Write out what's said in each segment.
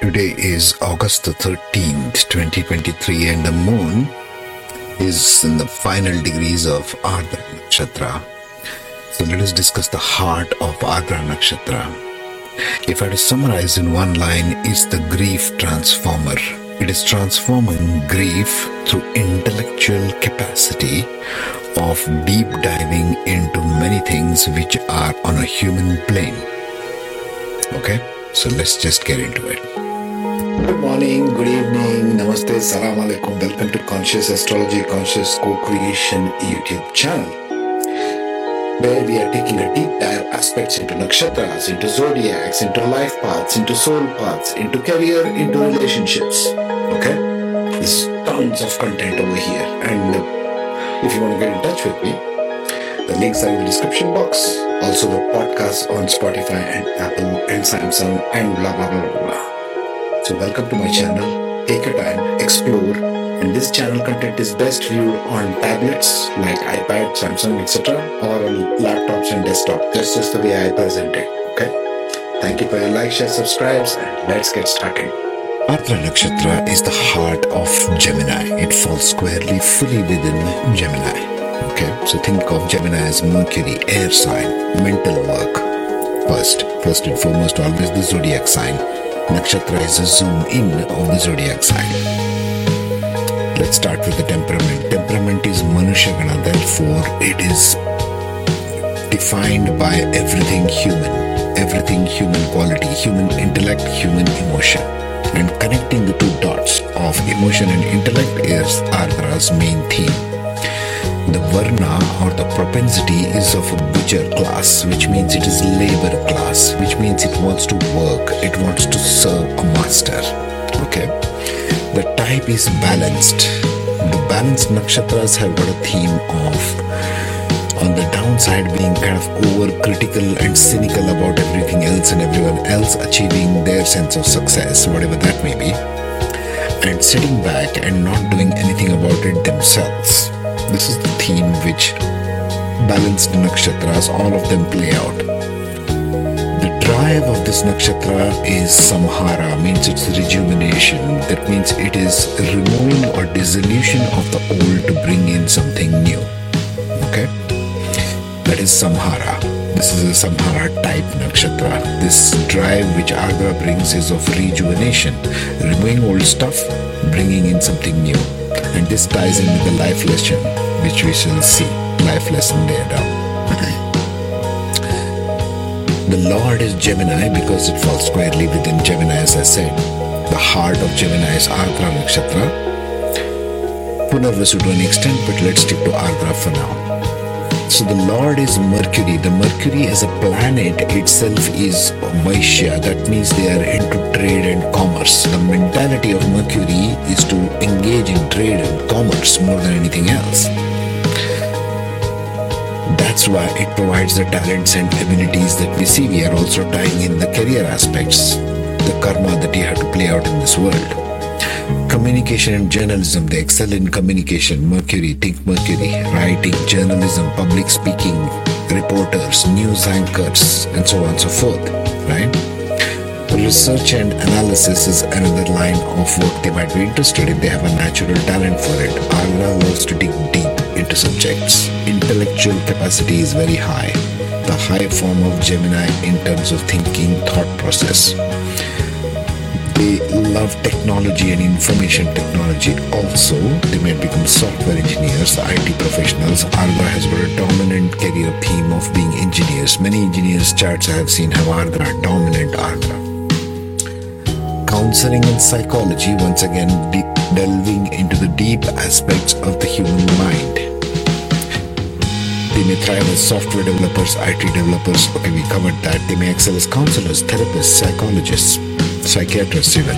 Today is August the 13th, 2023, and the moon is in the final degrees of Ardra Nakshatra. So let us discuss the heart of Ardra Nakshatra. If I had to summarize in one line, it's the grief transformer. It is transforming grief through intellectual capacity of deep diving into many things which are on a human plane. Okay, so let's just get into it. Good morning, good evening, namaste, salam alaikum. Welcome to Conscious Astrology, Conscious Co-Creation YouTube channel, where we are taking a deep dive aspects into nakshatras, into zodiacs, into life paths, into soul paths, into career, into relationships. Okay? There's tons of content over here. And if you want to get in touch with me, the links are in the description box. Also the podcast on Spotify and Apple and Samsung and blah, blah, blah, blah, blah. So welcome to my channel. Take your time, explore. And this channel content is best viewed on tablets like iPad, Samsung, etc. or on laptops and desktop. That's just the way I present it. Okay? Thank you for your like, share, subscribes, and let's get started. Ardra Nakshatra is the heart of Gemini. It falls squarely, fully within Gemini. Okay? So think of Gemini as Mercury, air sign, mental work. First and foremost, always the zodiac sign. Nakshatra is a zoom in of the zodiac sign. Let's start with the temperament. Temperament is Manushyagana, therefore it is defined by everything human quality, human intellect, human emotion. And connecting the two dots of emotion and intellect is Ardra's main theme. The Varna or the propensity is of a butcher class, which means it is labor class, which means it wants to work, it wants to serve a master. Okay. The type is balanced. The balanced nakshatras have got a theme of, on the downside, being kind of overcritical and cynical about everything else and everyone else achieving their sense of success, whatever that may be, and sitting back and not doing anything about it themselves. This is the theme which balanced nakshatras, all of them play out. The drive of this nakshatra is Samhara, means it's rejuvenation. That means it is removing or dissolution of the old to bring in something new. Okay? That is Samhara. This is a Samhara type nakshatra. This drive which Ardra brings is of rejuvenation, removing old stuff, bringing in something new. And this ties in with the life lesson, which we shall see. Life lesson there down. The Lord is Gemini because it falls squarely within Gemini, as I said. The heart of Gemini is Ardra Nakshatra. Punarvasu to an extent, but let's stick to Ardra for now. So the Lord is Mercury. The Mercury as a planet itself is Vaishya. That means they are into trade and commerce. The mentality of Mercury is to engage in trade and commerce more than anything else. That's why it provides the talents and abilities that we see. We are also tying in the career aspects, the karma that you have to play out in this world. Communication and journalism, they excel in communication. Mercury, think Mercury, writing, journalism, public speaking, reporters, news anchors, and so on and so forth, right? Research and analysis is another line of work they might be interested in. They have a natural talent for it. Allah loves to dig deep into subjects. Intellectual capacity is very high, the high form of Gemini in terms of thinking, thought process. They love technology and information technology. Also, they may become software engineers, IT professionals. Ardra has got a dominant career theme of being engineers. Many engineers charts I have seen have Ardra, dominant Ardra. Counseling and psychology, once again delving into the deep aspects of the human mind. They may thrive as software developers, IT developers. Okay, we covered that. They may excel as counselors, therapists, psychologists, psychiatrists even.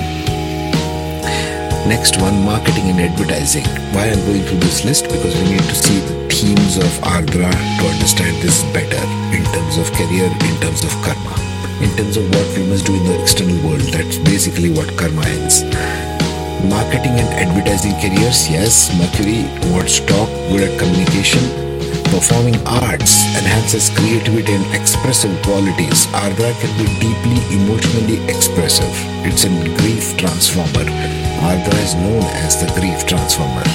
Next one, marketing and advertising. Why I'm going through this list? Because we need to see the themes of Ardra to understand this better in terms of career, in terms of karma, in terms of what we must do in the external world. That's basically what karma is. Marketing and advertising careers, yes. Mercury wants to talk, good at communication. Performing arts enhances creativity and expressive qualities. Ardra can be deeply emotionally expressive. It's in grief transformer. Ardra is known as the grief transformer.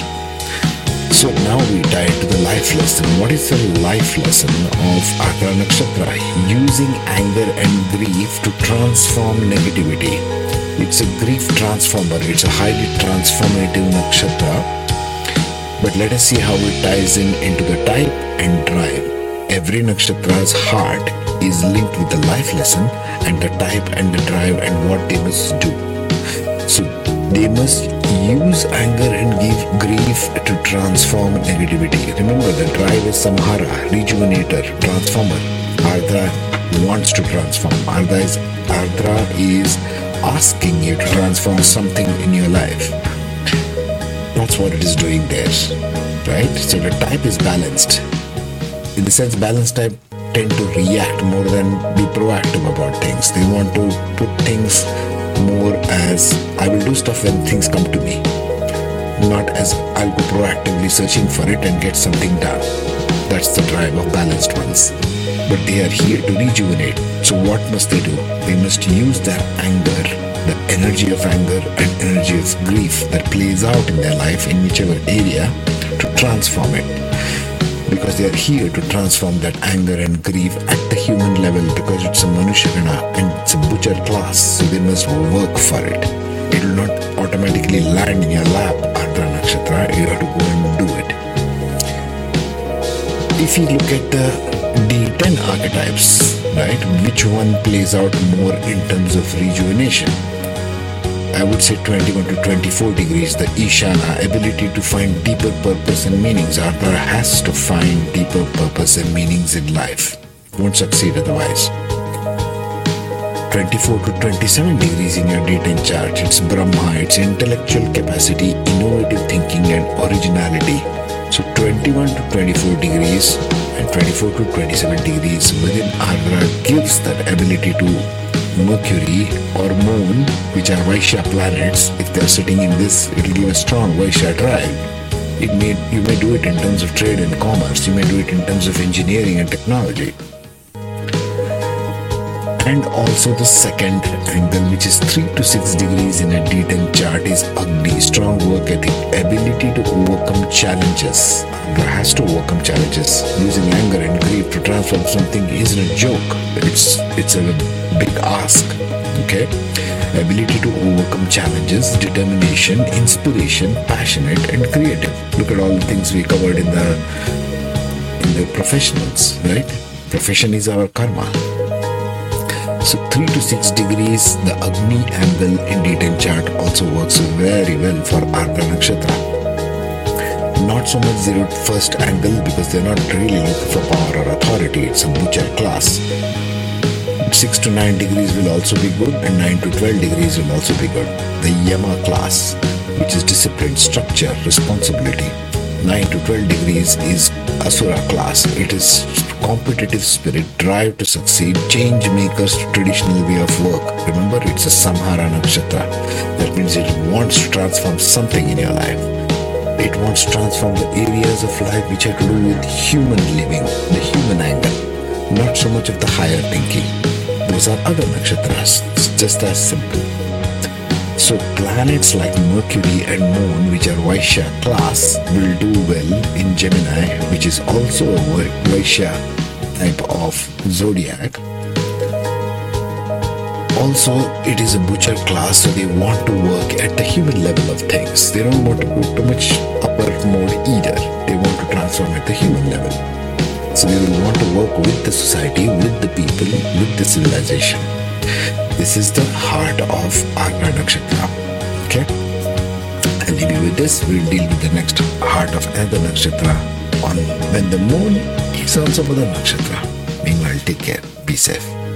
So now we dive to the life lesson. What is the life lesson of Ardra Nakshatra? Using anger and grief to transform negativity. It's a grief transformer. It's a highly transformative nakshatra. But let us see how it ties into the type and drive. Every nakshatra's heart is linked with the life lesson and the type and the drive and what they must do. So they must use anger and give grief to transform negativity. Remember, the drive is Samhara, rejuvenator, transformer. Ardra wants to transform. Ardra is asking you to transform something in your life. That's what it is doing there, right? So the type is balanced. In the sense, balanced type tend to react more than be proactive about things. They want to put things more as, I will do stuff when things come to me, not as I'll go proactively searching for it and get something done. That's the drive of balanced ones. But they are here to rejuvenate. So what must they do? They must use their anger, the energy of anger and energy of grief that plays out in their life in whichever area, to transform it. Because they are here to transform that anger and grief at the human level, because it's a Manushyagana and it's a butcher class, so they must work for it. It will not automatically land in your lap, Ardra Nakshatra. You have to go and do it. If you look at the D10 archetypes, right, which one plays out more in terms of rejuvenation? I would say 21 to 24 degrees, the Ishana, ability to find deeper purpose and meanings. Ardra has to find deeper purpose and meanings in life. Won't succeed otherwise. 24 to 27 degrees in your D10 chart, it's Brahma, it's intellectual capacity, innovative thinking and originality. So 21 to 24 degrees and 24 to 27 degrees within Ardra gives that ability to Mercury or Moon, which are Vaishya planets. If they are sitting in this, it will give a strong Vaishya drive. You may do it in terms of trade and commerce. You may do it in terms of engineering and technology. And also the second angle, which is 3 to 6 degrees in a D10 chart, is Agni, strong work ethic, ability to overcome challenges. Ardra has to overcome challenges. Using anger and grief to transform something isn't a joke. It's a big ask, okay? Ability to overcome challenges, determination, inspiration, passionate and creative. Look at all the things we covered in the professionals, right? Profession is our karma. So 3 to 6 degrees, the Agni angle in D10 chart also works very well for Ardra Nakshatra. Not so much their first angle, because they're not really looking for power or authority. It's a butcher class. 6 to 9 degrees will also be good, and 9 to 12 degrees will also be good. The Yama class, which is discipline, structure, responsibility. 9 to 12 degrees is asura class. It is competitive spirit, drive to succeed, change makers to traditional way of work. Remember, it's a Samhara nakshatra. That means it wants to transform something in your life. It wants to transform the areas of life which have to do with human living, the human angle, not so much of the higher thinking. Those are other nakshatras. It's just as simple. So planets like Mercury and Moon, which are Vaishya class, will do well in Gemini, which is also a Vaishya type of zodiac. Also, it is a butcher class, so they want to work at the human level of things. They don't want to go too much upper mode either. They want to transform at the human level. So we will want to work with the society, with the people, with the civilization. This is the heart of Ardra Nakshatra. Okay? I'll leave you with this. We'll deal with the next heart of another nakshatra on when the moon is also another nakshatra. Meanwhile, take care. Be safe.